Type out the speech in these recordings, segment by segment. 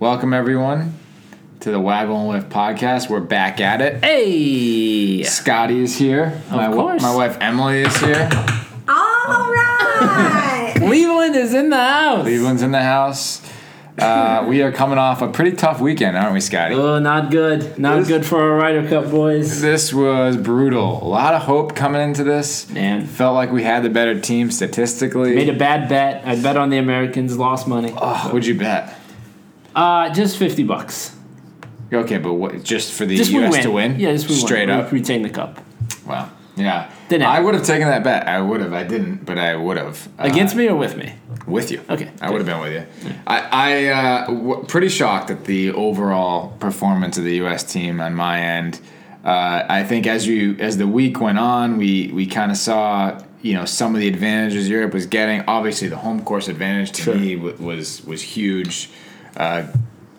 Welcome, everyone, to the Waggle and Lift podcast. We're back at it. Hey! Scotty is here. My wife, Emily, is here. All right! Cleveland is in the house. Cleveland's in the house. We are coming off a pretty tough weekend, aren't we, Scotty? Oh, not good. Not good for our Ryder Cup boys. This was brutal. A lot of hope coming into this. Man. Felt like we had the better team statistically. Made a bad bet. I bet on the Americans. Lost money. Oh, what'd you bet? Just $50. Okay, but what? Just for the U.S. to win? Yeah, just straight up. Retain the cup. Wow. Yeah. I would have taken that bet. I would have. I didn't, but I would have. Against me or with me? With you. Okay. I would have been with you. Yeah. I pretty shocked at the overall performance of the U.S. team on my end. I think as the week went on, we kind of saw, you know, some of the advantages Europe was getting. Obviously, the home course advantage to me was huge.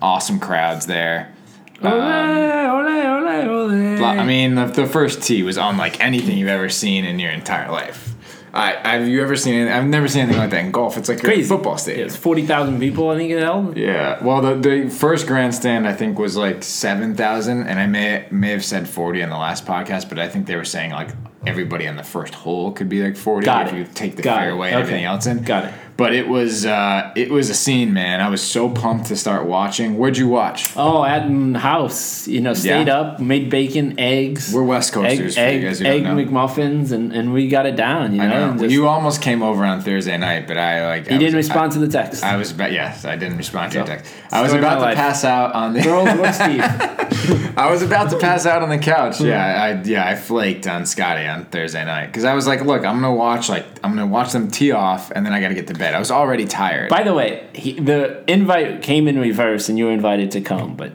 Awesome crowds there. Ole, ole, ole. I mean, the first tee was unlike anything you've ever seen in your entire life. I've never seen anything like that in golf. It's like a football stadium. Yeah, it's 40,000 people, I think it held. Yeah. Well, the first grandstand I think was like 7,000, and I may have said 40 on the last podcast, but I think they were saying like everybody on the first hole could be like 40 if you take the fairway and everything else in. Got it. But it was a scene, man. I was so pumped to start watching. Where'd you watch? Oh, at house. You know, stayed up, made bacon, eggs. We're West Coasters, for you guys who don't know. Egg McMuffins, and we got it down. You know? I know. You almost came over on Thursday night, but you didn't respond to the text. I didn't respond to your text. I was about to pass out on the I was about to pass out on the couch. I flaked on Scotty on Thursday night because I was like, look, I'm gonna watch them tee off, and then I got to get to bed. I was already tired. By the way, the invite came in reverse, and you were invited to come, but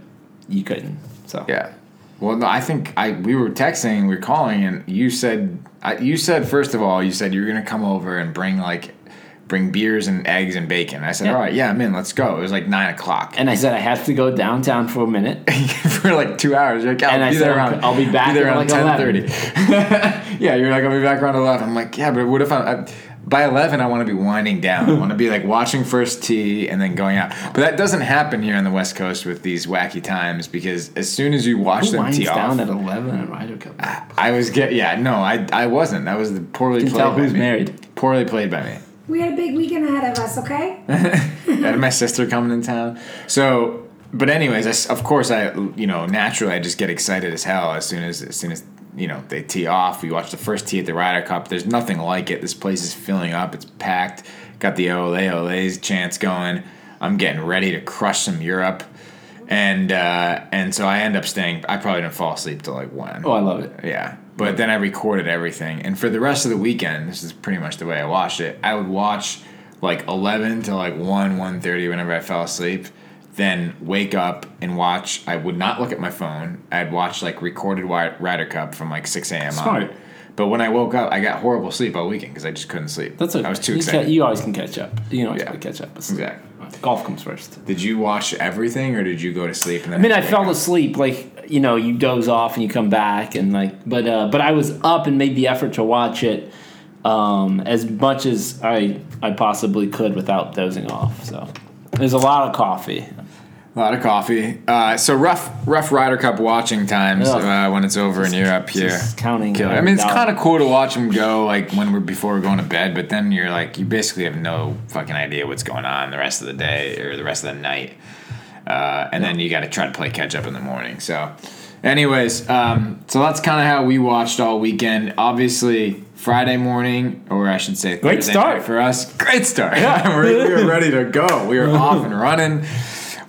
you couldn't. So yeah. Well, no, I think we were texting, we were calling, and you said first of all, you said you were gonna come over and bring beers and eggs and bacon. I said, all right, I'm in. Let's go. It was like 9:00. And I said, I have to go downtown for a minute. For like 2 hours. You're like, I'll be back around 10:30. Yeah, you're like, I'll be back around 11. I'm like, yeah, but what if by 11, I want to be winding down. I want to be like watching first tee and then going out. But that doesn't happen here on the West Coast with these wacky times because as soon as you watch them tee off. Down at 11 at Ryder Cup? I wasn't. That was poorly played by me. Who's married? Poorly played by me. We had a big weekend ahead of us, okay? Had my sister coming in town. So, but anyways, naturally I just get excited as hell as soon as you know, they tee off. We watch the first tee at the Ryder Cup. There's nothing like it. This place is filling up. It's packed. Got the Ole Ole's chants going. I'm getting ready to crush some Europe. And so I end up staying. I probably didn't fall asleep till like 1. Oh, I love it. Yeah. But then I recorded everything. And for the rest of the weekend, this is pretty much the way I watched it. I would watch like 11 to like 1, 1:30 whenever I fell asleep. Then wake up and watch. I would not look at my phone. I'd watch like recorded Ryder Cup from like 6 a.m. Smart. On. But when I woke up, I got horrible sleep all weekend because I just couldn't sleep. That's okay. I was too excited. You always can catch up. You can always catch up. Exactly. Golf comes first. Did you watch everything or did you go to sleep? And then I fell asleep. Like, you know, you doze off and you come back and like, but I was up and made the effort to watch it as much as I possibly could without dozing off. So there's a lot of coffee. So rough Ryder Cup watching times when it's over in Europe here. Just counting. I mean, it's kind of cool to watch them go like before we're going to bed, but then you're like you basically have no fucking idea what's going on the rest of the day or the rest of the night, and then you got to try to play catch up in the morning. So, anyways, so that's kind of how we watched all weekend. Obviously, Friday morning, or I should say, great start for us. Great start. Yeah. We were ready to go. We were off and running.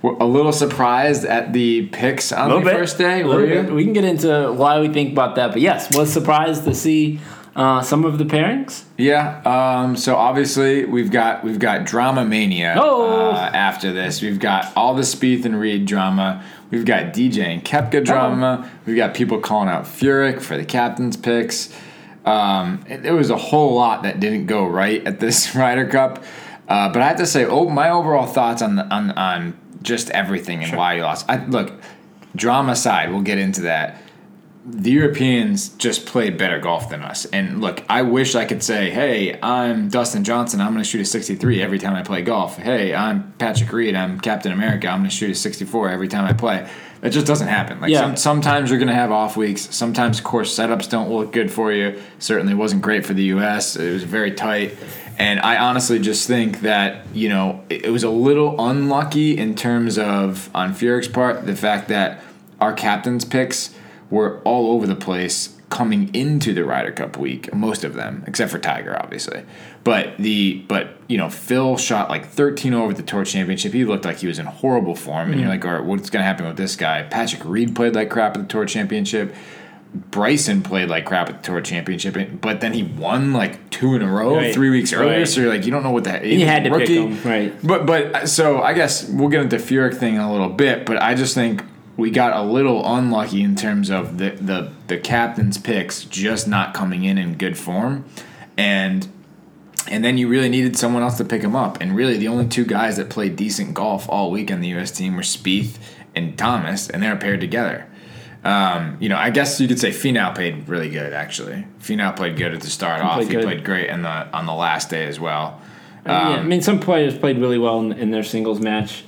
A little surprised at the picks on the first day, were you? We can get into why we think about that, but yes, was surprised to see some of the pairings. Yeah, so obviously we've got drama mania after this. We've got all the Spieth and Reed drama. We've got DJ and Koepka drama. We've got people calling out Furyk for the captain's picks. There was a whole lot that didn't go right at this Ryder Cup, but I have to say, my overall thoughts on just everything and why you lost. Look, drama side, we'll get into that. the Europeans just play better golf than us. And look, I wish I could say, hey, I'm Dustin Johnson, I'm going to shoot a 63 every time I play golf. Hey, I'm Patrick Reed, I'm Captain America, I'm going to shoot a 64 every time I play. That just doesn't happen. Like, sometimes you're going to have off weeks. Sometimes course setups don't look good for you. Certainly wasn't great for the U.S. It was very tight. And I honestly just think that, you know, it was a little unlucky in terms of, on Furyk's part, the fact that our captain's picks were all over the place coming into the Ryder Cup week, most of them, except for Tiger, obviously. But you know, Phil shot like 13 over the Tour Championship. He looked like he was in horrible form, and you're like, all right, what's going to happen with this guy? Patrick Reed played like crap at the Tour Championship. Bryson played like crap at the Tour Championship, but then he won like two in a row 3 weeks earlier, so you're like, you don't know what the heck. He had to pick him, right? But so I guess we'll get into Furyk thing in a little bit, but I just think we got a little unlucky in terms of the captain's picks just not coming in good form. And then you really needed someone else to pick him up. And really the only two guys that played decent golf all week on the U.S. team were Spieth and Thomas, and they were paired together. You know, I guess you could say Finau played really good, actually. Finau played good at the start off. He played great on the last day as well. Yeah, I mean, some players played really well in their singles match.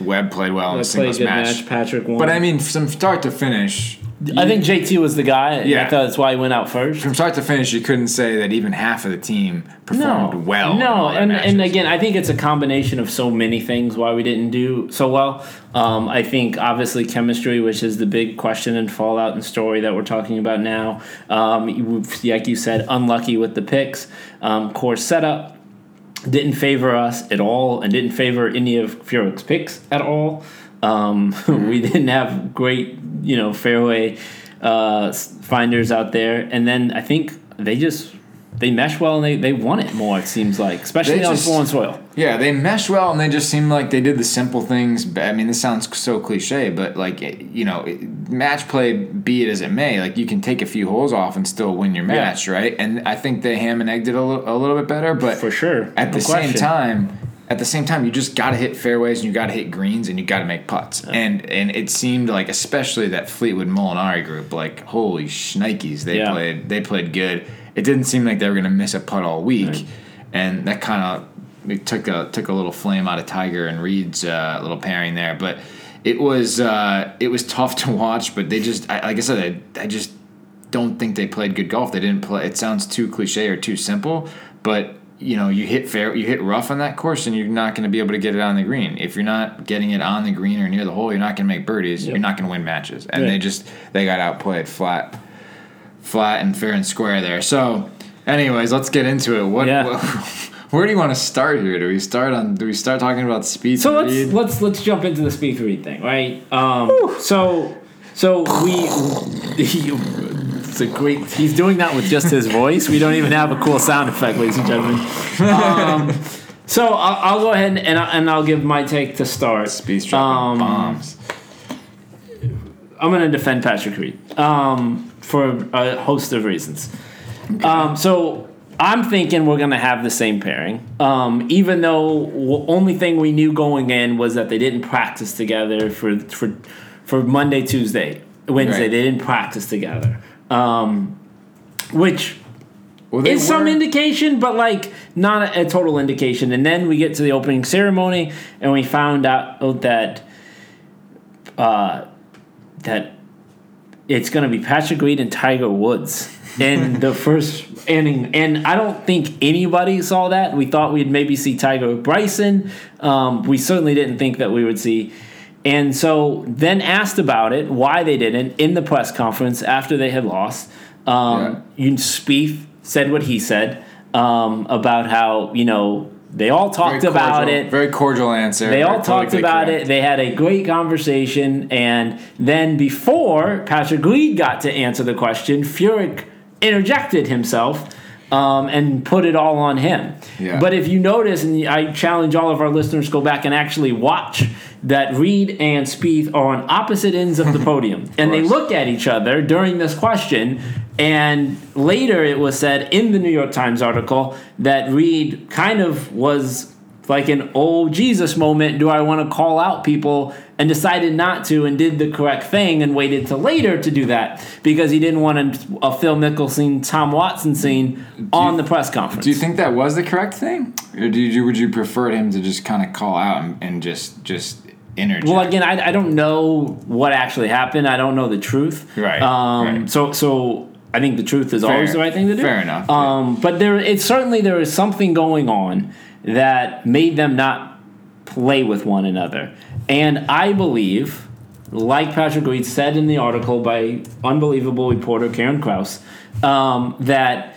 Webb played well in the singles match. Patrick won. But, I mean, from start to finish... I think JT was the guy, and I thought that's why he went out first. From start to finish, you couldn't say that even half of the team performed well. No, and again, I think it's a combination of so many things why we didn't do so well. I think, obviously, chemistry, which is the big question and fallout and story that we're talking about now. Like you said, unlucky with the picks. Course setup didn't favor us at all and didn't favor any of Furyk's picks at all. We didn't have great, you know, fairway finders out there. And then I think they mesh well and they won it more, it seems like, especially on foreign soil. Yeah, they mesh well and they just seem like they did the simple things. I mean, this sounds so cliche, but, like, you know, match play, be it as it may, like, you can take a few holes off and still win your match, right? And I think they ham and egged it a little bit better. But for sure, At the same time, you just got to hit fairways and you got to hit greens and you got to make putts. And it seemed like, especially that Fleetwood Molinari group, like, holy shnikes, they played good. It didn't seem like they were going to miss a putt all week, and that kind of took a little flame out of Tiger and Reed's little pairing there. But it was tough to watch. But they just, like I said, I just don't think they played good golf. They didn't play. It sounds too cliche or too simple, but. You know, you hit rough on that course, and you're not going to be able to get it on the green. If you're not getting it on the green or near the hole, you're not going to make birdies. Yep. You're not going to win matches. And they got outplayed flat and fair and square there. So, anyways, let's get into it. Where do you want to start here? Do we start talking about Spieth? So let's jump into the Spieth Reed thing, right? It's a great. He's doing that with just his voice. We don't even have a cool sound effect, ladies and gentlemen. So I'll go ahead and I'll give my take to start. Speech dropping bombs. I'm going to defend Patrick Reed for a host of reasons. Okay. So I'm thinking we're going to have the same pairing, even though the only thing we knew going in was that they didn't practice together for Monday, Tuesday, Wednesday. Right. They didn't practice together. Which is some indication, but, like, not a total indication. And then we get to the opening ceremony, and we found out that it's going to be Patrick Reed and Tiger Woods in the first inning. And I don't think anybody saw that. We thought we'd maybe see Tiger Bryson. We certainly didn't think that we would see. And so then asked about it, why they didn't, in the press conference after they had lost. Spieth said what he said about how, you know, they all talked about it. Very cordial answer. They all talked about it. They had a great conversation. And then before Patrick Reed got to answer the question, Furyk interjected himself. And put it all on him. Yeah. But if you notice, and I challenge all of our listeners to go back and actually watch that Reed and Spieth are on opposite ends of the podium. And they looked at each other during this question. And later it was said in the New York Times article that Reed kind of was like an, oh, Jesus moment. Do I want to call out people and decided not to and did the correct thing and waited till later to do that because he didn't want a Phil Mickelson, Tom Watson scene on the press conference. Do you think that was the correct thing? Or would you prefer him to just kind of call out and just interject? Well, again, I don't know what actually happened. I don't know the truth. Right. Right. So I think the truth is always the right thing to do. Fair enough. But there is something going on that made them not play with one another. And I believe, like Patrick Reed said in the article by unbelievable reporter Karen Krause, that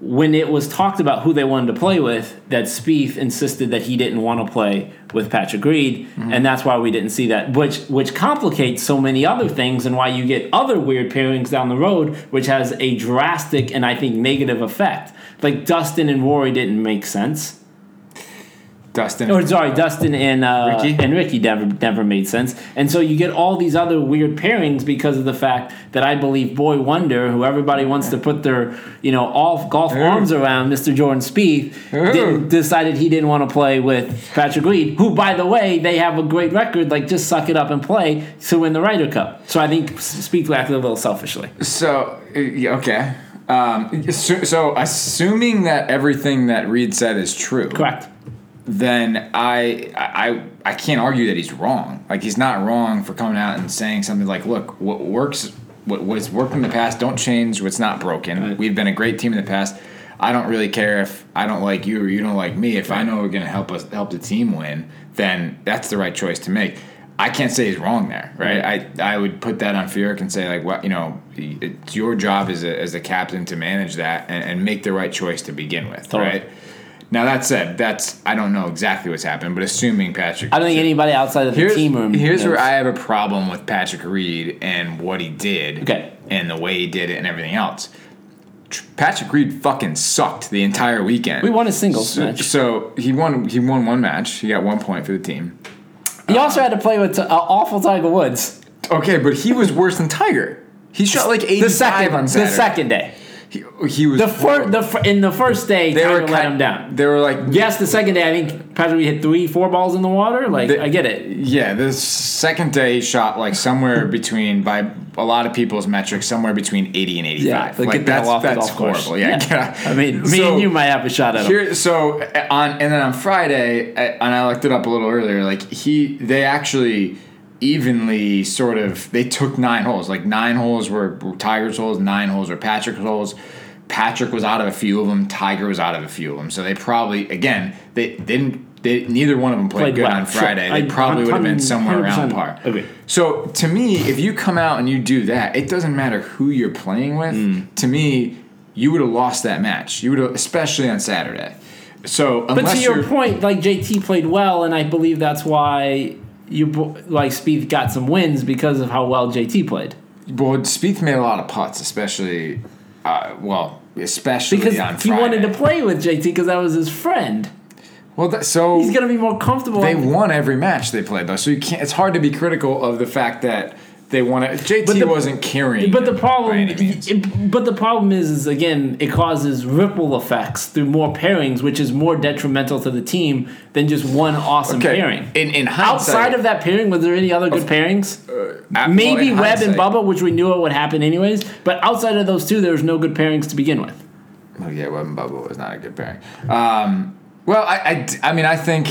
when it was talked about who they wanted to play with, that Spieth insisted that he didn't want to play with Patrick Reed, and that's why we didn't see that, which complicates so many other things and why you get other weird pairings down the road, which has a drastic and I think negative effect. Like Dustin and Rory didn't make sense. Dustin and Ricky never made sense. And so you get all these other weird pairings because of the fact that I believe Boy Wonder, who everybody wants to put their all golf arms around, Mr. Jordan Spieth, decided he didn't want to play with Patrick Reed, who, by the way, they have a great record. Like, just suck it up and play to win the Ryder Cup. So I think Spieth acted a little selfishly. So, okay. So assuming that everything that Reed said is true. Correct. Then I can't argue that he's wrong. Like, he's not wrong for coming out and saying something like, look, what's worked in the past, don't change what's not broken. Right. We've been a great team in the past. I don't really care if I don't like you or you don't like me. If I know we're going to help the team win, then that's the right choice to make. I can't say he's wrong there, right? Mm-hmm. I would put that on Furyk and say, like, well, it's your job as a captain to manage that and make the right choice to begin with, totally. Right? Now, that said, I don't know exactly what's happened, but assuming Patrick... I don't think anybody outside of the team room... Here's where I have a problem with Patrick Reed and what he did and the way he did it and everything else. Patrick Reed fucking sucked the entire weekend. We won a singles match. So he won one match. He got 1 point for the team. He also had to play with awful Tiger Woods. Okay, but he was worse than Tiger. He shot like 85 on Saturday. The second day. He was in the first day. Tiger let him down. They were like, yes. The second day, I think Patrick hit 4 balls in the water. Like, I get it. Yeah, the second day he shot like somewhere between, by a lot of people's metrics, somewhere between 80 and 85. Yeah, like that's horrible. Yeah. I mean, me and you might have a shot at him. So then on Friday, and I looked it up a little earlier. Like they actually evenly sort of, they took 9 holes. Like 9 holes were Tiger's holes, 9 holes were Patrick's holes. Patrick was out of a few of them, Tiger was out of a few of them. So they probably, again, neither one of them played good on Friday. Sure. They probably would have been somewhere around par. Okay. So to me, if you come out and you do that, it doesn't matter who you're playing with. To me, you would have lost that match. You would have, especially on Saturday. So unless, but to your point, like, JT played well, and I believe that's why Spieth got some wins because of how well JT played. Well, Spieth made a lot of putts, especially because on Friday. He wanted to play with JT because that was his friend. Well, so he's going to be more comfortable. They won every match they played, though, so you can't. It's hard to be critical of the fact that they won it. JT wasn't carrying. But the problem, is again, it causes ripple effects through more pairings, which is more detrimental to the team than just one awesome pairing. In outside of that pairing, was there any other good pairings? Maybe Webb and Bubba, which we knew it would happen anyways. But outside of those two, there was no good pairings to begin with. Oh yeah, Webb and Bubba was not a good pairing. I think.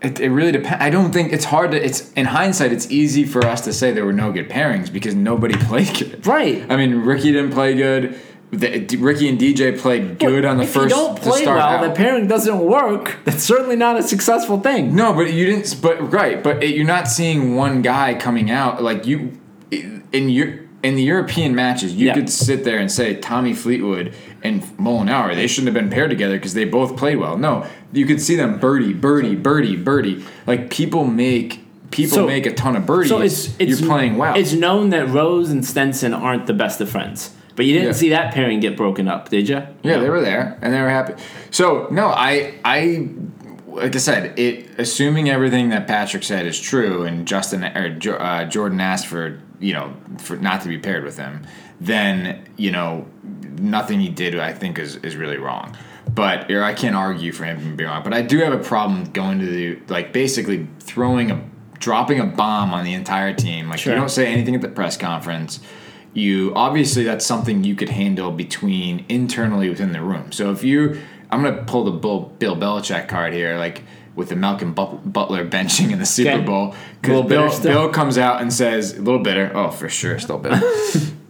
It really depends. I don't think it's hard to. It's in hindsight, it's easy for us to say there were no good pairings because nobody played good. Right. I mean, Ricky didn't play good. Ricky and DJ played good on the first. If you don't play well, the pairing doesn't work. That's certainly not a successful thing. No, but you didn't. But right, but you're not seeing one guy coming out like you in your. In the European matches, you could sit there and say Tommy Fleetwood and Molinari, they shouldn't have been paired together because they both played well. No, you could see them birdie, birdie, birdie, birdie. Like, people make a ton of birdies. So you're playing well. It's known that Rose and Stenson aren't the best of friends, but you didn't see that pairing get broken up, did you? Yeah, no. They were there and they were happy. So no, I like I said, assuming everything that Patrick said is true, and Jordan asked for. For not to be paired with him, then, nothing he did, I think, is really wrong. But I can't argue for him being wrong. But I do have a problem going to basically throwing a dropping a bomb on the entire team. Like, sure. You don't say anything at the press conference. You obviously, that's something you could handle between internally within the room. So if you, I'm going to pull the Bill Belichick card here, like with the Malcolm Butler benching in the Super Bowl. Because Bill comes out and says, a little bitter. Oh, for sure, still bitter.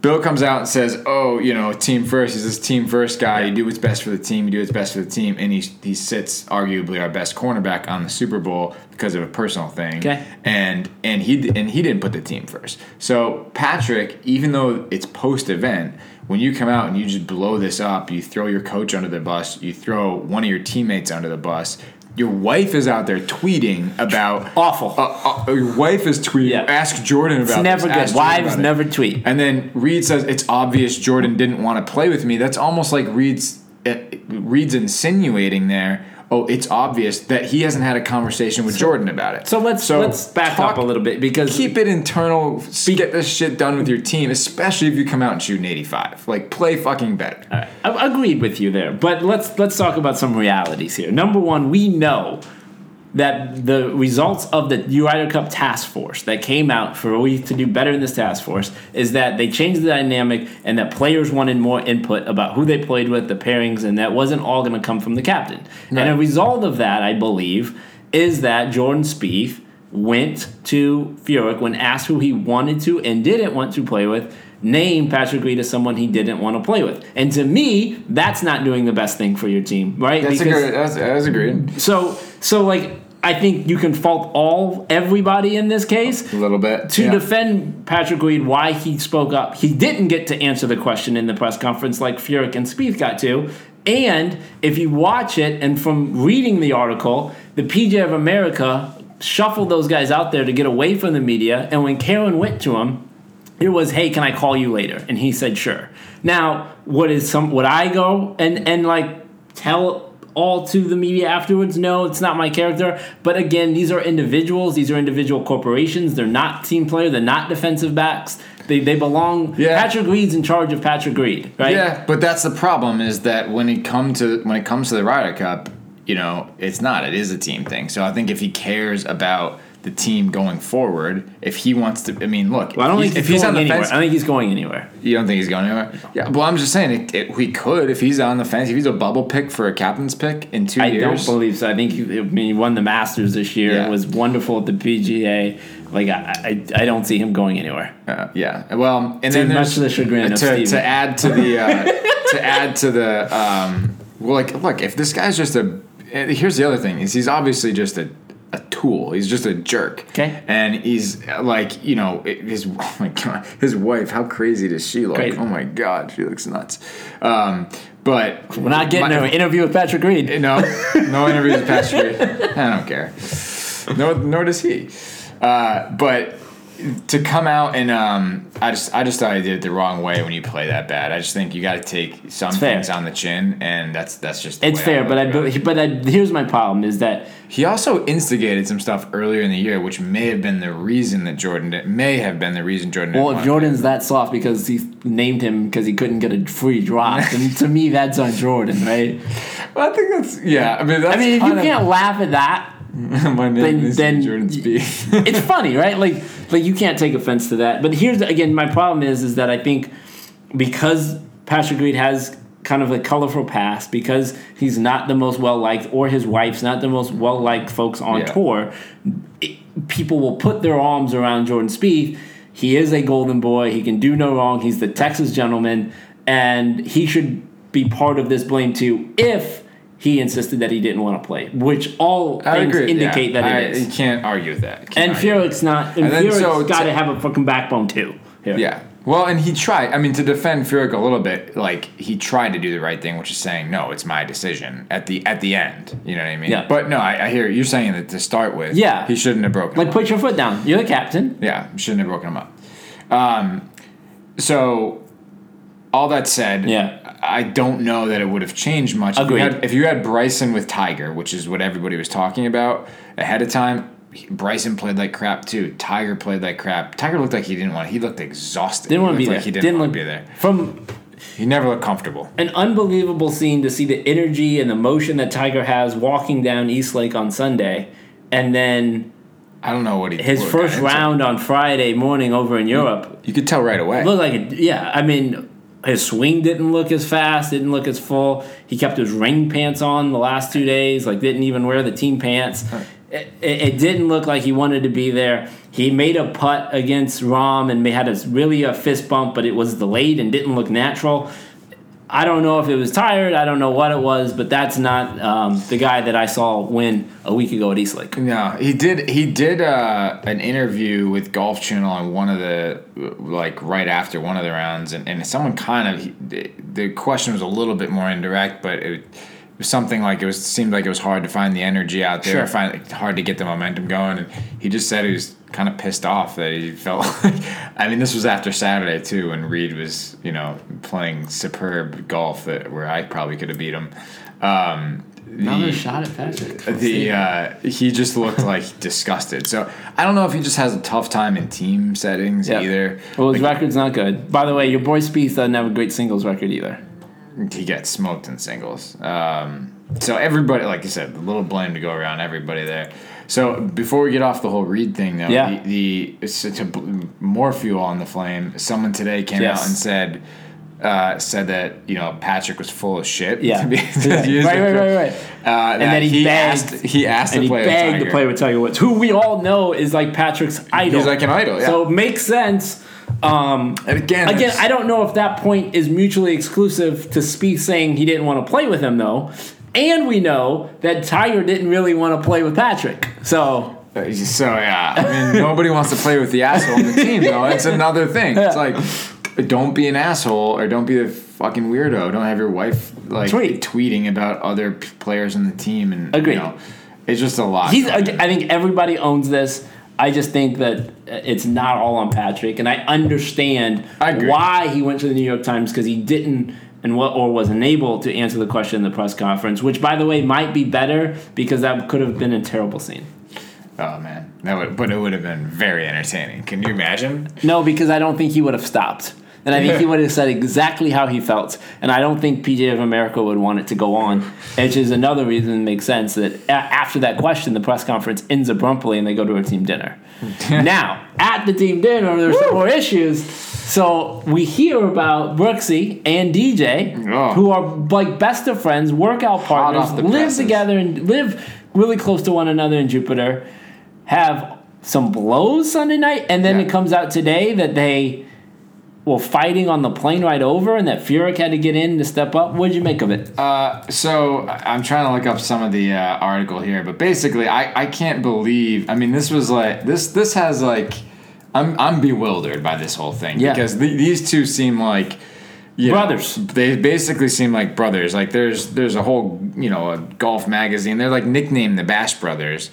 Bill comes out and says, oh, you know, team first. He's this team first guy. You do what's best for the team. You do what's best for the team. And he sits arguably our best cornerback on the Super Bowl because of a personal thing. Okay. And he didn't put the team first. So Patrick, even though it's post-event, when you come out and you just blow this up, you throw your coach under the bus, you throw one of your teammates under the bus, your wife is out there tweeting about awful. Your wife is tweeting. Yeah. Ask Jordan about it. It's never good. Wives never tweet. And then Reed says it's obvious Jordan didn't want to play with me. That's almost like Reed's insinuating there. Oh, it's obvious that he hasn't had a conversation with Jordan about it. So let's back up a little bit, because keep it internal. Get this shit done with your team, especially if you come out and shoot an 85. Like, play fucking better. All right. I've agreed with you there, but let's talk about some realities here. Number one, we know that the results of the Ryder Cup task force that came out for a week to do better in this task force is that they changed the dynamic and that players wanted more input about who they played with, the pairings, and that wasn't all going to come from the captain. Right. And a result of that, I believe, is that Jordan Spieth went to Furyk when asked who he wanted to and didn't want to play with, named Patrick Reed as someone he didn't want to play with. And to me, that's not doing the best thing for your team, right? That's agreed. So like, I think you can fault everybody in this case. A little bit. To defend Patrick Reed, why he spoke up. He didn't get to answer the question in the press conference like Furyk and Spieth got to. And if you watch it, and from reading the article, the PGA of America shuffled those guys out there to get away from the media. And when Karen went to him, it was, hey, can I call you later? And he said, sure. Now, would I go and like tell all to the media afterwards? No, it's not my character. But again, these are individuals. These are individual corporations. They're not team player. They're not defensive backs. They belong. Yeah. Patrick Reed's in charge of Patrick Reed, right? Yeah, but that's the problem, is that when it comes to the Ryder Cup, you know, it's not. It is a team thing. So I think if he cares about the team going forward, if he wants to, I mean, look, well, I don't think he's on the fence. I don't think he's going anywhere. You don't think he's going anywhere? Yeah. Well, I'm just saying, we could, if he's on the fence, if he's a bubble pick for a captain's pick in 2 years. I don't believe so. I think he won the Masters this year. Yeah. It was wonderful at the PGA. Like, I don't see him going anywhere. Yeah. Well, and then much to the chagrin of Stevie. Look, if this guy's just here's the other thing, is he's obviously just a tool. He's just a jerk. Okay. And he's like, you know, oh my God, his wife, how crazy does she look? Crazy. Oh my God, she looks nuts. But we're not getting an interview with Patrick Reed. No interview with Patrick Reed. I don't care. Nor does he. But to come out and I just thought I did it the wrong way when you play that bad. I just think you got to take some things on the chin, and that's just the it's way fair. But here's my problem, is that he also instigated some stuff earlier in the year, which may have been the reason Jordan. Well, if Jordan's that soft because he named him because he couldn't get a free drop, and to me that's on Jordan, right? Well, I think that's I mean, if you can't laugh at that. My name is Jordan Spieth. It's funny, right? Like you can't take offense to that. But here's again, my problem is that I think because Patrick Reed has kind of a colorful past, because he's not the most well liked, or his wife's not the most well liked folks on tour, people will put their arms around Jordan Spieth. He is a golden boy. He can do no wrong. He's the Texas gentleman, and he should be part of this blame too. If he insisted that he didn't want to play, which all things indicate that it is. You can't argue with that. And Furyk's not. And Furyk's got to have a fucking backbone too. Here. Yeah. Well, and he tried. I mean, to defend Furyk a little bit, like, he tried to do the right thing, which is saying, no, it's my decision at the end. You know what I mean? Yeah. But no, I hear you're saying that to start with. Yeah. He shouldn't have broken him up. Like, put your foot down. You're the captain. Yeah. Shouldn't have broken him up. So, all that said, I don't know that it would have changed much. Agreed. If you had Bryson with Tiger, which is what everybody was talking about ahead of time, Bryson played like crap too. Tiger played like crap. Tiger looked like he didn't want to. He looked exhausted. Didn't want to be there. Like he didn't want to be there. He never looked comfortable. An unbelievable scene to see the energy and the motion that Tiger has walking down East Lake on Sunday, and then I don't know what he... His first round on Friday morning over in Europe. You could tell right away. Looked like it, yeah. I mean, his swing didn't look as fast, didn't look as full. He kept his ring pants on the last 2 days, like didn't even wear the team pants. Huh. It didn't look like he wanted to be there. He made a putt against Rahm and had a fist bump, but it was delayed and didn't look natural. I don't know if it was tired. I don't know what it was, but that's not the guy that I saw win a week ago at East Lake. No, he did an interview with Golf Channel on one of the, like, right after one of the rounds, and someone the question was a little bit more indirect, but it was something like seemed like it was hard to find the energy out there, hard to get the momentum going, and he just said he was kind of pissed off that he felt like... I mean, this was after Saturday too, when Reed was, you know, playing superb golf where I probably could have beat him. Another shot at Patrick. He just looked like disgusted. So I don't know if he just has a tough time in team settings either. Well, his record's not good. By the way, your boy Spieth doesn't have a great singles record either. He gets smoked in singles. So everybody, like you said, a little blame to go around everybody there. So before we get off the whole Reed thing, though, more fuel on the flame. Someone today came out and said that, you know, Patrick was full of shit. Yeah, right. And then he begged to play with Tiger Woods, who we all know is like Patrick's idol. He's like an idol. Yeah. So it makes sense. And again, I don't know if that point is mutually exclusive to Spieth saying he didn't want to play with him, though. And we know that Tiger didn't really want to play with Patrick. So yeah. I mean, nobody wants to play with the asshole on the team, though. It's another thing. It's like, don't be an asshole or don't be the fucking weirdo. Don't have your wife like tweeting about other players on the team. And agreed. You know, it's just a lot. I think everybody owns this. I just think that it's not all on Patrick. And I understand why he went to the New York Times, because he didn't... or wasn't able to answer the question in the press conference, which, by the way, might be better, because that could have been a terrible scene. Oh, man. But it would have been very entertaining. Can you imagine? No, because I don't think he would have stopped. And I think he would have said exactly how he felt. And I don't think PGA of America would want it to go on, which is another reason it makes sense that after that question, the press conference ends abruptly and they go to a team dinner. Now, at the team dinner, there's some more issues. So we hear about Brooksy and DJ, who are like best of friends, workout partners, live really close to one another in Jupiter, have some blows Sunday night, and then it comes out today that they... were fighting on the plane ride over, and that Furyk had to get in to step up. What'd you make of it? So I'm trying to look up some of the article here, but basically, I can't believe. I mean, this was like this has like, I'm bewildered by this whole thing because these two seem like brothers. They basically seem like brothers. Like there's a whole a golf magazine. They're like nicknamed the Bash Brothers.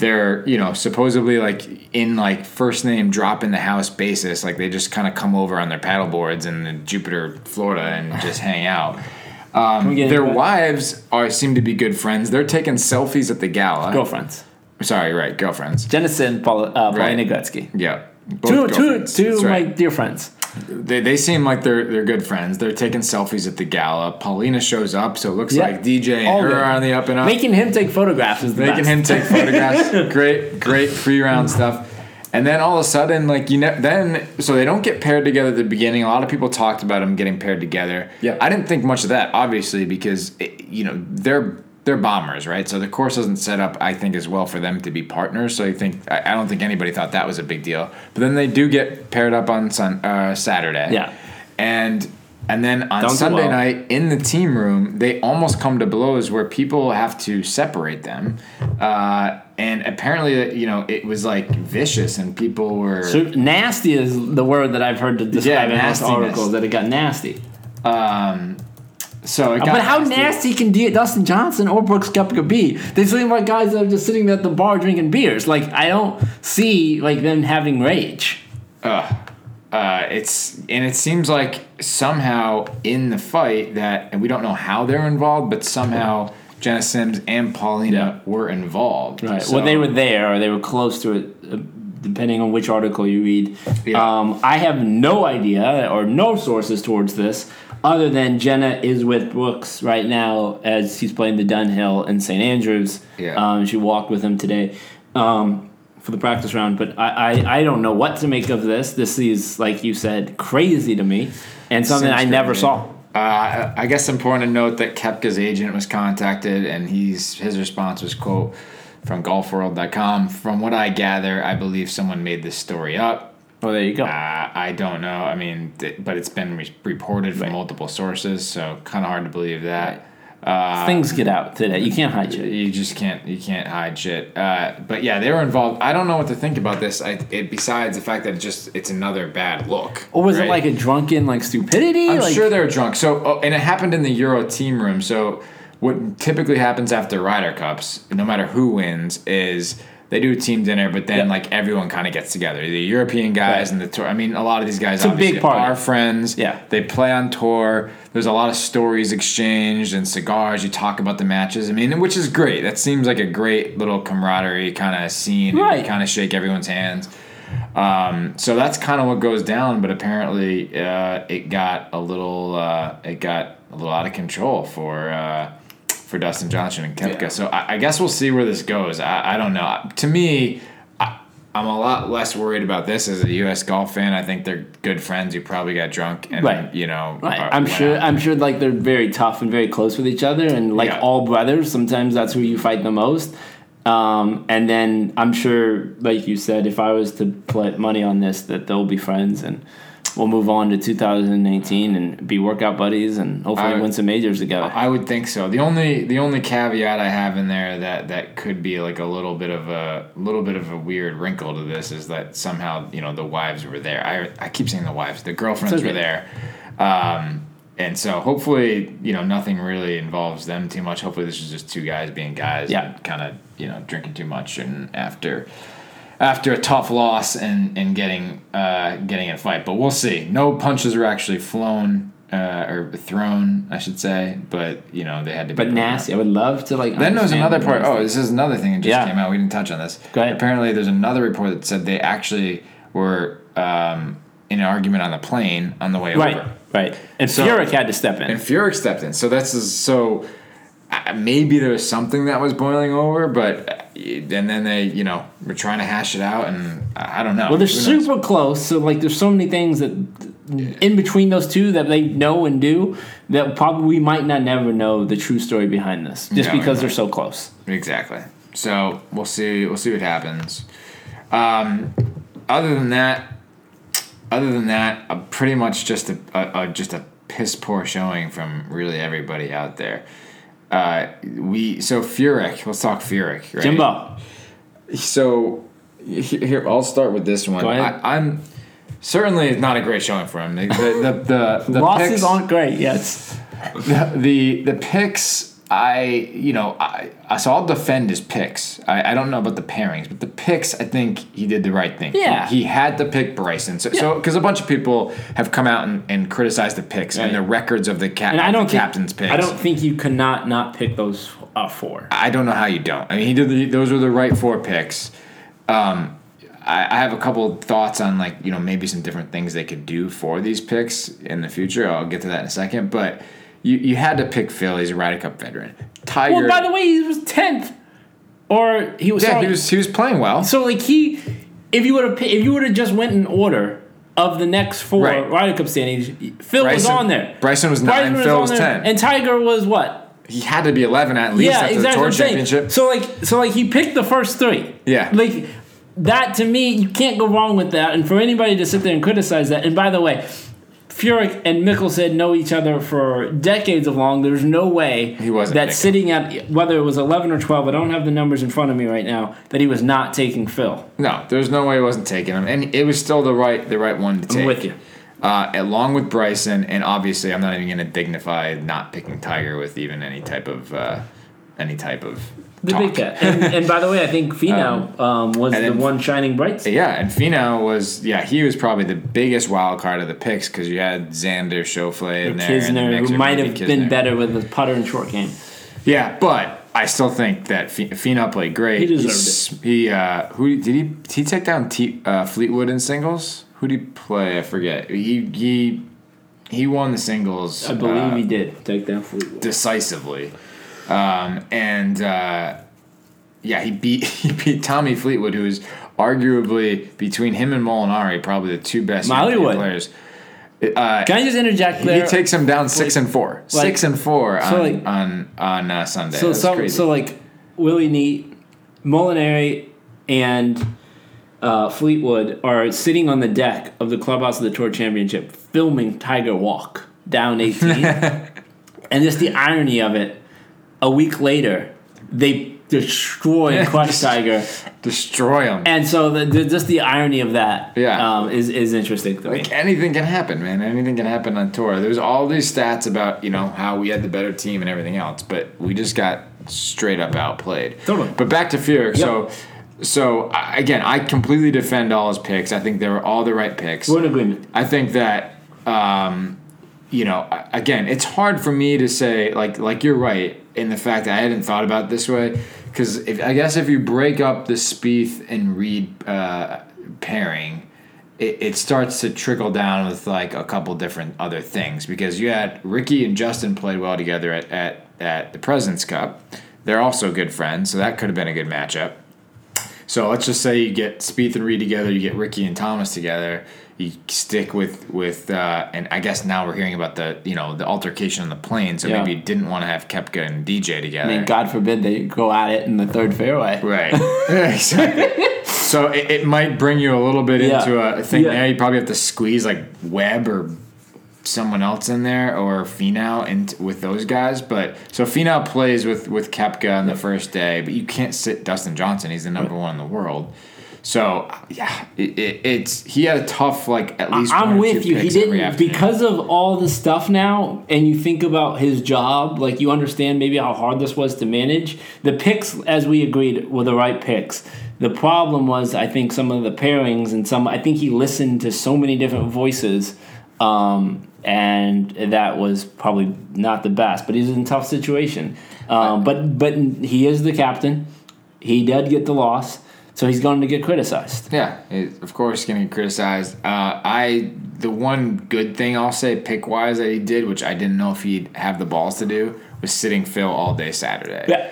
They're, supposedly like in like first name drop in the house basis. Like they just kind of come over on their paddle boards in Jupiter, Florida, and just hang out. Their wives seem to be good friends. They're taking selfies at the gala. Girlfriends. Sorry, right, girlfriends. Jennison and Paulina Gretzky. Yeah. Two my dear friends. They seem like they're good friends. They're taking selfies at the gala. Paulina shows up, so it looks like DJ and her are on the up and up. Making him take photographs is the best. Great pre-round stuff. And then all of a sudden, so they don't get paired together at the beginning. A lot of people talked about them getting paired together. Yeah, I didn't think much of that, obviously, because they're bombers, right? So the course isn't set up, I think, as well for them to be partners. So I don't think anybody thought that was a big deal. But then they do get paired up on Saturday. Yeah. And then on Sunday night in the team room, they almost come to blows where people have to separate them. And apparently, it was like vicious, and people were... So nasty is the word that I've heard to describe in this article, that it got nasty. But how nasty can Dustin Johnson or Brooks Koepka be? They seem like guys that are just sitting at the bar drinking beers. Like, I don't see them having rage. It seems like somehow in the fight and we don't know how they're involved, but somehow Jenna Sims and Paulina were involved. Right. So, well, they were there, or they were close to it, depending on which article you read. Yeah. I have no idea or no sources towards this. Other than Jenna is with Brooks right now as he's playing the Dunhill in St. Andrews. Yeah. She walked with him today. for the practice round, but I don't know what to make of this. This is, like you said, crazy to me, and something I never saw. I guess important to note that Koepka's agent was contacted, and his response was, quote, from golfworld.com. From what I gather, I believe someone made this story up. Oh, there you go. I don't know. I mean, but it's been reported from multiple sources, so kind of hard to believe that. Right. Things get out today. You can't hide shit. You just can't. You can't hide shit. But yeah, they were involved. I don't know what to think about this. Besides the fact that it's another bad look. Or was it like a drunken stupidity? I'm sure they were drunk. So and it happened in the Euro team room. So what typically happens after Ryder Cups, no matter who wins, is they do a team dinner. But then everyone kind of gets together. The European guys and the tour. I mean, a lot of these guys obviously are friends. Yeah, they play on tour. There's a lot of stories exchanged and cigars. You talk about the matches. I mean, which is great. That seems like a great little camaraderie kind of scene. Right. You kind of shake everyone's hands. So that's kind of what goes down. But apparently, it got a little out of control for Dustin Johnson and Koepka. Yeah. So I guess we'll see where this goes. I don't know. To me, I'm a lot less worried about this as a U.S. golf fan. I think they're good friends who probably got drunk and I'm sure they're very tough and very close with each other and all brothers. Sometimes that's who you fight the most. And then I'm sure, like you said, if I was to put money on this, that they'll be friends and we'll move on to 2018 and be workout buddies and hopefully win some majors together. I would think so. The only caveat I have in there that could be like a little bit of a weird wrinkle to this is that somehow the wives were there. I keep saying the wives, the girlfriends were there, and so hopefully nothing really involves them too much. Hopefully this is just two guys being guys, and kind of drinking too much and after a tough loss and getting in a fight. But we'll see. No punches were actually thrown, I should say. But, they had to be... But nasty. I would love to, Then there's another part. Oh, this is another thing that just came out. We didn't touch on this. Go ahead. Apparently there's another report that said they actually were in an argument on the plane on the way over. Right. And so, Furyk had to step in. And Furyk stepped in. So that's... So maybe there was something that was boiling over, but... And then they, were trying to hash it out, and I don't know. Well, they're super close, so, there's so many things that in between those two that they know and do that probably we might not never know the true story behind this, just because they're so close. Exactly. So we'll see what happens. Other than that, pretty much just a piss poor showing from really everybody out there. Furyk. Let's talk Furyk, right? Jimbo. So here, I'll start with this one. Go ahead. I'm certainly not a great showing for him. The losses aren't great. Yes. The picks. So I'll defend his picks. I don't know about the pairings, but the picks, I think he did the right thing. Yeah. He had to pick Bryson. Because a bunch of people have come out and criticized the picks and the records of the captain's picks. I don't think you cannot not pick those four. I don't know how you don't. I mean, those were the right four picks. I have a couple thoughts on maybe some different things they could do for these picks in the future. I'll get to that in a second, but... You had to pick Phil. He's a Ryder Cup veteran. Tiger. Well, by the way, he was 10th, or he was. Yeah, sorry. He was playing well. So if you would have just went in order of the next four Ryder Cup standings, Phil was on there. Bryson was 9. Phil was 10. And Tiger was what? He had to be 11 at least after the Tour Championship. So he picked the first three. Yeah. That to me, you can't go wrong with that. And for anybody to sit there and criticize that, and by the way. Furyk and Mickelson know each other for decades long. There's no way that sitting at, whether it was 11 or 12, I don't have the numbers in front of me right now, that he was not taking Phil. No, there's no way he wasn't taking him. And it was still the right one to take. I'm with you. Along with Bryson, and obviously I'm not even going to dignify not picking Tiger with even any type of the big cat. And by the way, I think Finau was the one shining bright spot. Yeah, and Finau he was probably the biggest wild card of the picks because you had Xander, Schauffele in there. Kisner, who might have been better with the putter and short game. Yeah, but I still think that Finau played great. He deserved it. Did he take down Fleetwood in singles? Who did he play? I forget. He won the singles. I believe he did take down Fleetwood decisively. He beat Tommy Fleetwood, who is arguably between him and Molinari, probably the two best players. Can I just interject there? He takes him down 6-4. 6-4 on Sunday. So Willie Neat, Molinari, and Fleetwood are sitting on the deck of the clubhouse of the Tour Championship filming Tiger walk down 18. And just the irony of it, a week later, they destroy and crush Tiger. Destroy him. And so just the irony of that is interesting to me. Anything can happen, man. Anything can happen on tour. There's all these stats about, how we had the better team and everything else, but we just got straight up outplayed. Totally. But back to Furyk. Yep. So again, I completely defend all his picks. I think they were all the right picks. We're in agreement. I think that, again, it's hard for me to say, like you're right in the fact that I hadn't thought about it this way. Because I guess if you break up the Spieth and Reed pairing, it starts to trickle down with a couple different other things. Because you had Ricky and Justin played well together at the Presidents Cup. They're also good friends, so that could have been a good matchup. So let's just say you get Spieth and Reed together, you get Ricky and Thomas together, you stick with and I guess now we're hearing about the altercation on the plane, so maybe you didn't want to have Koepka and DJ together. I mean, God forbid they go at it in the third fairway. Right. Exactly. So it might bring you a little bit into a thing there. You probably have to squeeze Webb or someone else in there or Finau and with those guys, but so Finau plays with Koepka on the first day, but you can't sit Dustin Johnson. He's the number one in the world. So it's he had a tough at least. I'm with you. He didn't because of all the stuff now, and you think about his job. You understand maybe how hard this was to manage. The picks, as we agreed, were the right picks. The problem was, I think, some of the pairings and some. I think he listened to so many different voices. And that was probably not the best, but he's in a tough situation. But he is the captain. He did get the loss, so he's going to get criticized. Yeah, of course he's going to get criticized. The one good thing I'll say pick-wise that he did, which I didn't know if he'd have the balls to do, was sitting Phil all day Saturday. Yeah.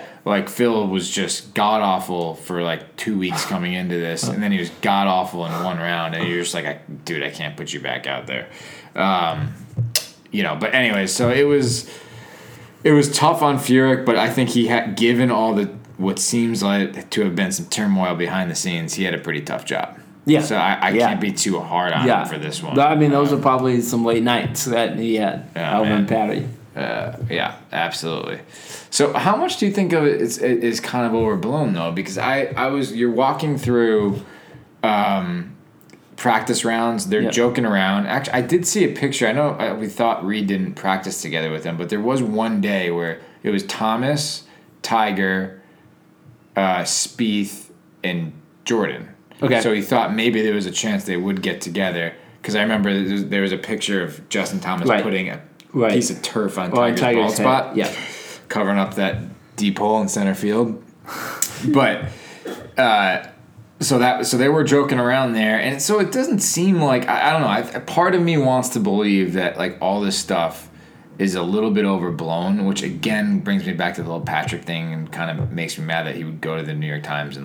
Phil was just god-awful for 2 weeks coming into this, and then he was god-awful in one round, and you're just dude, I can't put you back out there. But anyway, so it was tough on Furyk, but I think he had, given all the what seems like to have been some turmoil behind the scenes, he had a pretty tough job. Yeah. So I can't be too hard on him for this one. I mean, those are probably some late nights that he had over in Patty. Absolutely. So how much do you think of it is kind of overblown though? Because you're walking through practice rounds. They're joking around. Actually, I did see a picture. I know we thought Reed didn't practice together with him, but there was one day where it was Thomas, Tiger, Spieth, and Jordan. Okay. So he thought maybe there was a chance they would get together. Because I remember there was a picture of Justin Thomas putting a piece of turf on Tiger's bald spot, covering up that deep hole in center field. But so they were joking around there, and so it doesn't seem like I don't know. Part of me wants to believe that all this stuff is a little bit overblown, which again brings me back to the little Patrick thing, and kind of makes me mad that he would go to the New York Times and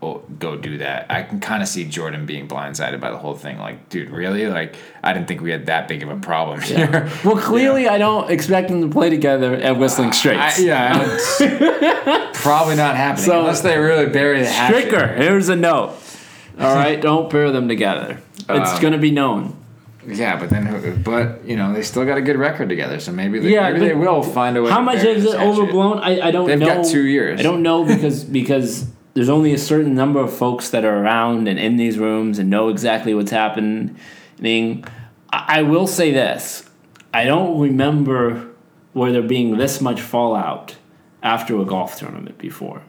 go do that. I can kind of see Jordan being blindsided by the whole thing. Dude, really? I didn't think we had that big of a problem here. Well, clearly, I don't expect them to play together at Whistling Straits. It's probably not happening unless they really bury the hatchet. Stricker, here's a note. All right, don't pair them together. It's going to be known. Yeah, but they still got a good record together, so maybe they will find a way. How much is it overblown? I don't know. They've got 2 years. I don't know because there's only a certain number of folks that are around and in these rooms and know exactly what's happening. I will say this. I don't remember where there being this much fallout after a golf tournament before.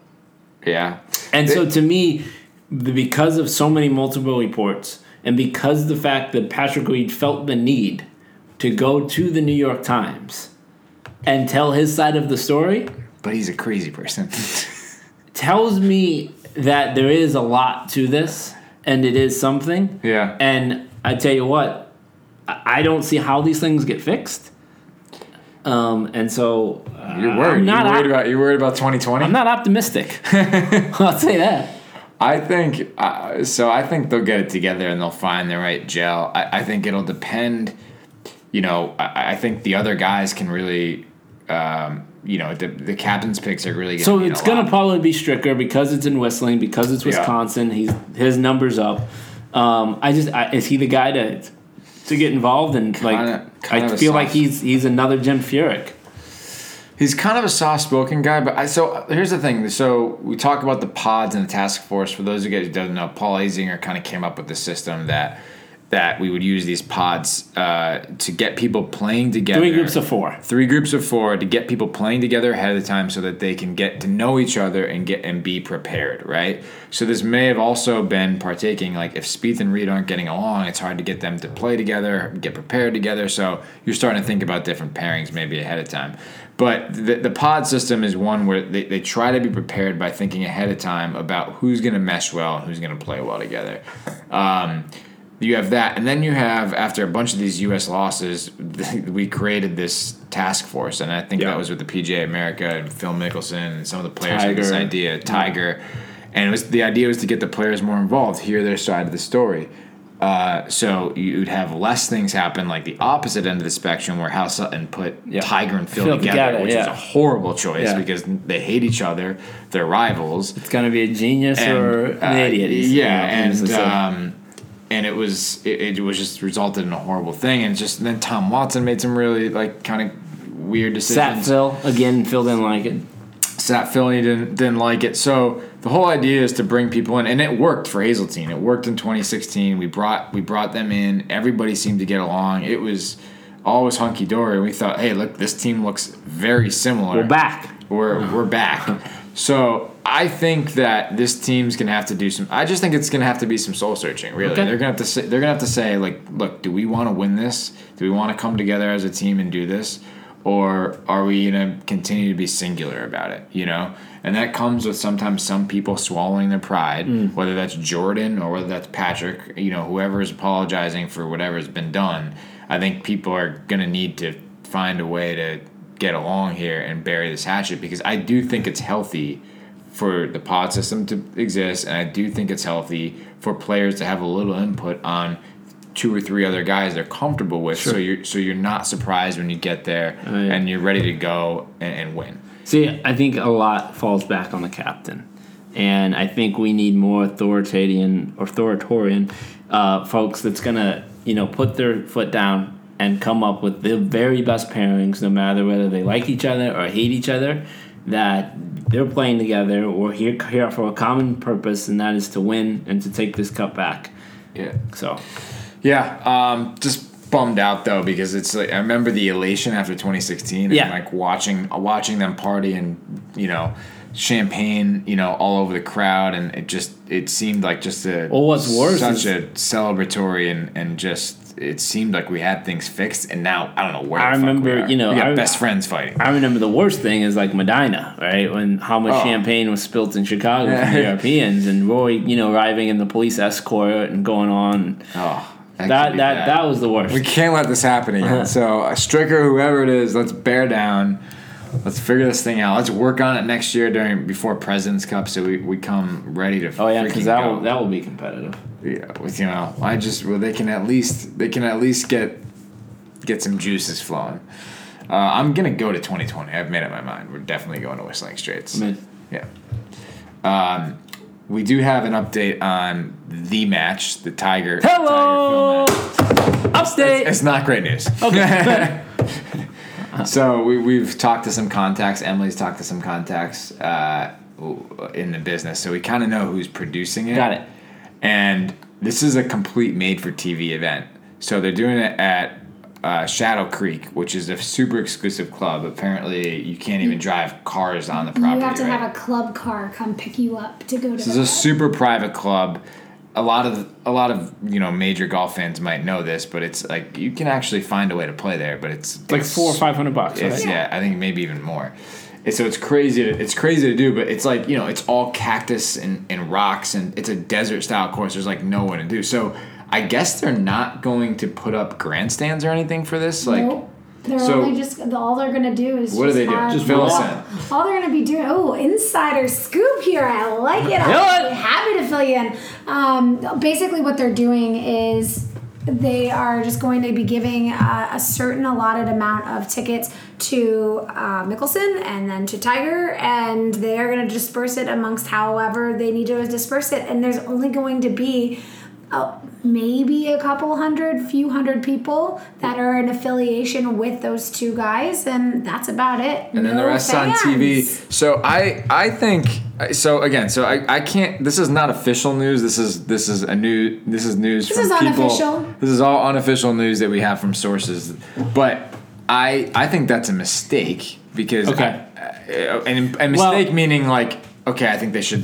Yeah. And so to me, because of so many multiple reports, and because the fact that Patrick Reed felt the need to go to the New York Times and tell his side of the story. But he's a crazy person. Tells me that there is a lot to this, and it is something. Yeah. And I tell you what, I don't see how these things get fixed. And so... You're worried. You're worried about 2020? I'm not optimistic. I'll say that. I think they'll get it together and they'll find the right gel. I think it'll depend, you know, I think the other guys can really, you know, the captain's picks are really so it's going to probably be Stricker because it's in Whistling, because it's Wisconsin. Yeah. His number's up. Is he the guy to get involved in? I feel like he's another Jim Furyk. He's kind of a soft-spoken guy, but so here's the thing. So we talk about the pods and the task force. For those of you guys who don't know, Paul Azinger kind of came up with the system that we would use these pods to get people playing together. Three groups of four to get people playing together ahead of time so that they can get to know each other and be prepared, right? So this may have also been partaking, like if Spieth and Reed aren't getting along, it's hard to get them to play together, get prepared together. So you're starting to think about different pairings maybe ahead of time. But the pod system is one where they try to be prepared by thinking ahead of time about who's going to mesh well and who's going to play well together. You have that. And then you have, after a bunch of these U.S. losses, we created this task force. And I think that was with the PGA of America and Phil Mickelson and some of the players had this idea. Tiger. And the idea was to get the players more involved, hear their side of the story. So you'd have less things happen, like the opposite end of the spectrum, where Hal Sutton put Tiger and Phil together, which is a horrible choice because they hate each other, they're rivals. It's going to be a genius or an idiot. And it was just resulted in a horrible thing. And just then Tom Watson made some really kind of weird decisions. Phil didn't like it. Phil didn't like it. So the whole idea is to bring people in, and it worked for Hazeltine. It worked in 2016. We brought them in. Everybody seemed to get along. It was always hunky dory. We thought, hey, look, this team looks very similar. We're back. We're back. So I think that this team's gonna have to do some. I just think it's gonna have to be some soul searching. Really, okay. They're gonna have to say like, look, do we want to win this? Do we want to come together as a team and do this? Or are we going to continue to be singular about it, you know? And that comes with sometimes some people swallowing their pride, whether that's Jordan or whether that's Patrick, you know, whoever is apologizing for whatever has been done. I think people are going to need to find a way to get along here and bury this hatchet, because I do think it's healthy for the pod system to exist, and I do think it's healthy for players to have a little input on two or three other guys they're comfortable with, sure. so you're not surprised when you get there and you're ready to go and win. See, I think a lot falls back on the captain, and I think we need more authoritarian folks that's gonna put their foot down and come up with the very best pairings, no matter whether they like each other or hate each other, that they're playing together or here for a common purpose, and that is to win and to take this cup back. Yeah. So. Yeah, just bummed out though, because it's like I remember the elation after 2016 and watching them party and champagne all over the crowd, and it seemed like just a a celebratory and just it seemed like we had things fixed, and now I don't know where. I remember we got best friends fighting. I remember the worst thing is like Medina, right? When how much champagne was spilt in Chicago from the Europeans, and Roy arriving in the police escort and going on. That was the worst. We can't let this happen again. So Stricker, whoever it is, let's bear down. Let's figure this thing out. Let's work on it next year before Presidents Cup, so we come ready to. Oh yeah, because that will be competitive. Yeah, they can at least get some juices flowing. I'm gonna go to 2020. I've made up my mind. We're definitely going to Whistling Straits. Yeah. We do have an update on the match, the Tiger. Hello. Tiger match. Upstate. It's not great news. Okay. So we've talked to some contacts. Emily's talked to some contacts in the business, so we kind of know who's producing it. Got it. And this is a complete made-for-TV event. So they're doing it at Shadow Creek, which is a super exclusive club. Apparently, you can't even drive cars on the property. You have to have a club car come pick you up to go to. This is a super private club. A lot of major golf fans might know this, but it's like you can actually find a way to play there, but it's like $400 or $500, right? Yeah, I think maybe even more. And so it's crazy to do, but it's like it's all cactus and rocks, and it's a desert style course. There's no one to do. So I guess they're not going to put up grandstands or anything for this. Nope. They're so only just all they're gonna do is what just do they do? Just fill us in. All they're gonna be doing. Oh, insider scoop here. I like it. I'm happy to fill you in. Basically, what they're doing is they are just going to be giving a certain allotted amount of tickets to Mickelson and then to Tiger, and they are going to disperse it amongst however they need to disperse it. And there's only going to be maybe a couple hundred, few hundred people that are in affiliation with those two guys, and that's about it. And then the rest fans on TV. So I think so again. So I can't. This is not official news. This is a new. This is news. This from is unofficial. People. This is all unofficial news that we have from sources. But I think that's a mistake because okay, and mistake well, meaning like. Okay, I think they should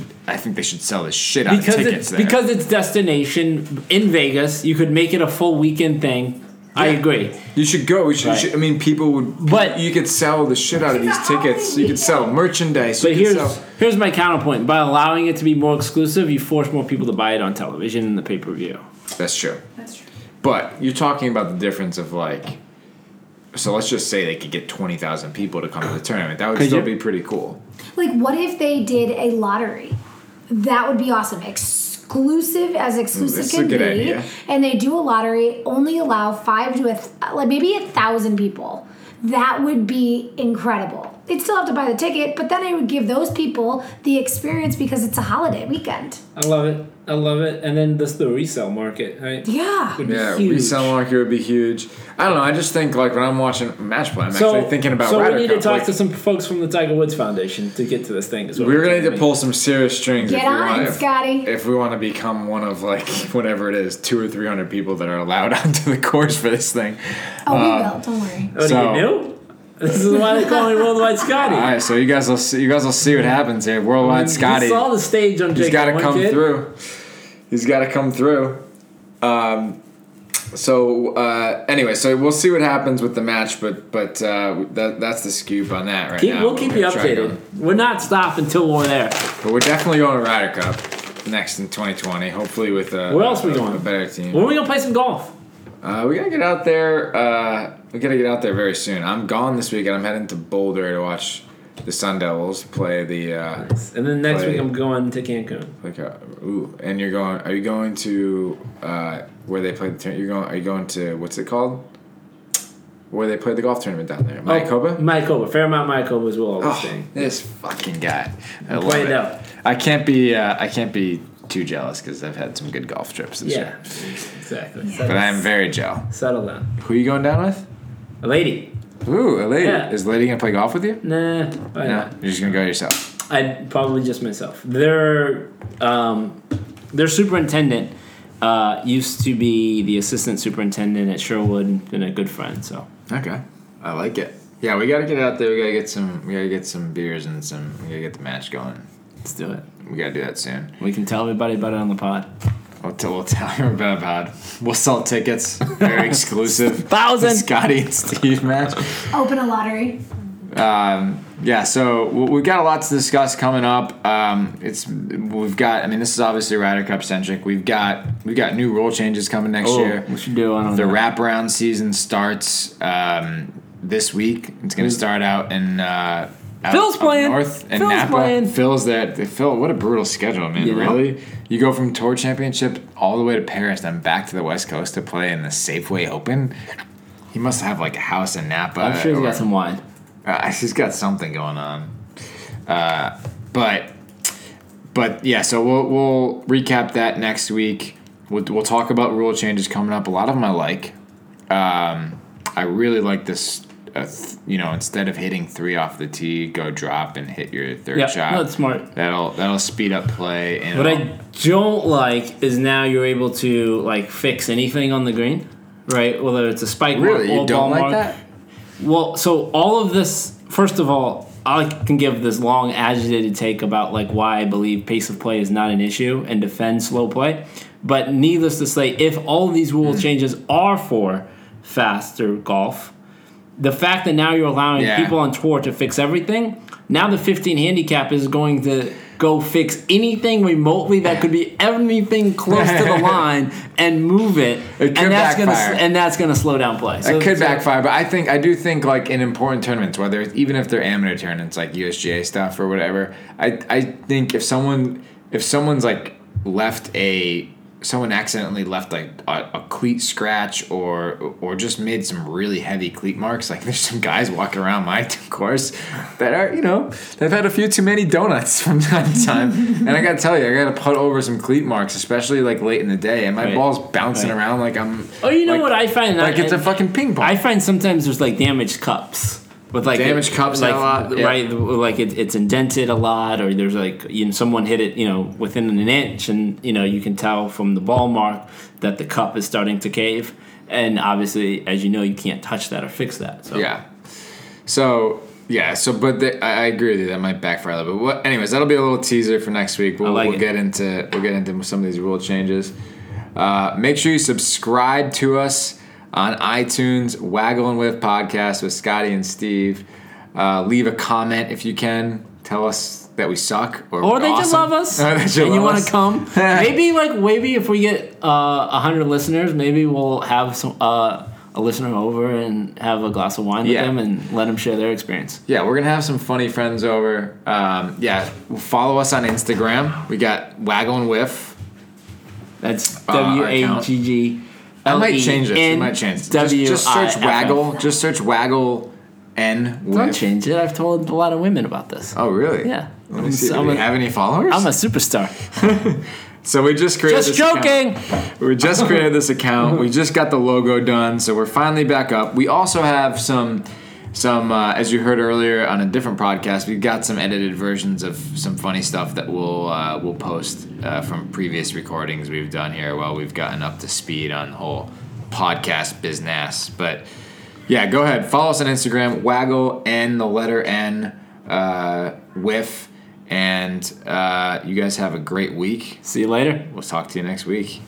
sell this shit out because of tickets there. Because it's destination in Vegas, you could make it a full weekend thing. Yeah. I agree. You should go. You should, I mean, people would. But you could sell the shit out of these tickets. You could sell merchandise. But here's my counterpoint. By allowing it to be more exclusive, you force more people to buy it on television and the pay-per-view. That's true. But you're talking about the difference of like. So let's just say they could get 20,000 people to come to the tournament. That would still be pretty cool. Like, what if they did a lottery? That would be awesome. Exclusive can be. That's a good idea. And they do a lottery, only allow 5 to maybe 1,000 people. That would be incredible. They'd still have to buy the ticket, but then I would give those people the experience because it's a holiday weekend. I love it. And then this the resale market, right? Yeah. Would be huge. Resale market would be huge. I don't know. I just think, like, when I'm watching Match Play, I'm actually thinking about Ryder Cup. So we need to talk to some folks from the Tiger Woods Foundation to get to this thing. We're going to need to pull some serious strings. Get on, Scotty. If we want to become one of, like, whatever it is, 200 or 300 people that are allowed onto the course for this thing. Oh, we will. Don't worry. What do you know? This is why they call me Worldwide Scotty. All right, so you guys will see what happens here. Worldwide Scotty. He saw the stage on Jake. He's got to come through. Anyway, so we'll see what happens with the match, but that's the scoop on that now. We'll keep you updated. We're not stopping until we're there. But we're definitely going to Ryder Cup next in 2020, hopefully with a better team. When are we going to play some golf? We got to get out there. We gotta get out there very soon. I'm gone this week, and I'm heading to Boulder to watch the Sun Devils play the. Nice. And then next week, I'm going to Cancun. And you're going? Are you going to where they play the tournament? Are you going to what's it called? Where they play the golf tournament down there? Mayakoba. Mayakoba. Fairmount Mayakoba is what I was saying. This fucking guy. I love it. Out. I can't be too jealous because I've had some good golf trips this year. Exactly. Yeah. But I am very jealous. Settle down. Who are you going down with? A lady. Ooh, a lady. Yeah. Is the lady going to play golf with you? Nah. Probably not. You're just going to go yourself? I'd probably just myself. Their superintendent used to be the assistant superintendent at Sherwood and a good friend, so. Okay. I like it. Yeah, we got to get out there. We got to get some beers and we got to get the match going. Let's do it. We got to do that soon. We can tell everybody about it on the pod. We'll tell her about a pod. We'll sell tickets. Very exclusive. 1,000 Scotty and Steve match. Open a lottery. So we've got a lot to discuss coming up. This is obviously Ryder Cup centric. We've got new rule changes coming next year. We should do on the wraparound season starts this week. It's going to start out in. Phil's playing. North and Phil's Napa. Playing. Phil's that. Phil, what a brutal schedule, man. You know? Really? You go from Tour Championship all the way to Paris, then back to the West Coast to play in the Safeway Open. He must have like a house in Napa. I'm sure he's got some wine. He's got something going on. So we'll recap that next week. We'll talk about rule changes coming up. A lot of them I like. I really like this. Instead of hitting 3 off the tee, go drop and hit your third shot. No, that's smart. That'll speed up play. And what I don't like is now you're able to like fix anything on the green, right? Whether it's a spike mark or a ball mark. Really, you don't like that? Well, so all of this. First of all, I can give this long agitated take about like why I believe pace of play is not an issue and defend slow play. But needless to say, if all these rule changes are for faster golf. The fact that now you're allowing people on tour to fix everything, now the 15 handicap is going to go fix anything remotely that could be anything close to the line and move it. That's going to slow down play. So, it could backfire, but I do think like in important tournaments, whether it's, even if they're amateur tournaments like USGA stuff or whatever, I think if someone accidentally left like a cleat scratch or just made some really heavy cleat marks. Like there's some guys walking around my course that are, they've had a few too many donuts from time to time. And I got to tell you, I got to put over some cleat marks, especially like late in the day. And my ball's bouncing around like I'm... Oh, you know what I find? Like it's a fucking ping pong. I find sometimes there's like damaged cups. With like damaged cups like, a lot, yeah. Right? Like it's indented a lot, or there's like someone hit it, within an inch, and you can tell from the ball mark that the cup is starting to cave, and obviously, as you can't touch that or fix that. So yeah, I agree with you. That might backfire a little bit. Anyways, that'll be a little teaser for next week. We'll get into some of these rule changes. Make sure you subscribe to us on iTunes, Waggle and Lift podcast with Scotty and Steve. Leave a comment if you can. Tell us that we suck, or they awesome. Just love us, and you want to come. maybe if we get 100 listeners, maybe we'll have some a listener over and have a glass of wine with them and let them share their experience. Yeah, we're gonna have some funny friends over. Follow us on Instagram. We got Waggle and Whiff. That's WAGG. I might change it. I might change it. Just search Waggle. Just search Waggle and... Don't change it. I've told a lot of women about this. Oh, really? Yeah. Let me see. Do you have any followers? I'm a superstar. So we just created this account. Just joking! We just created this account. We just got the logo done, so we're finally back up. We also have some as you heard earlier on a different podcast, we've got some edited versions of some funny stuff that we'll post from previous recordings we've done here while we've gotten up to speed on the whole podcast business. But yeah, go ahead, follow us on Instagram, Waggle and the letter N Whiff, and you guys have a great week. See you later. We'll talk to you next week.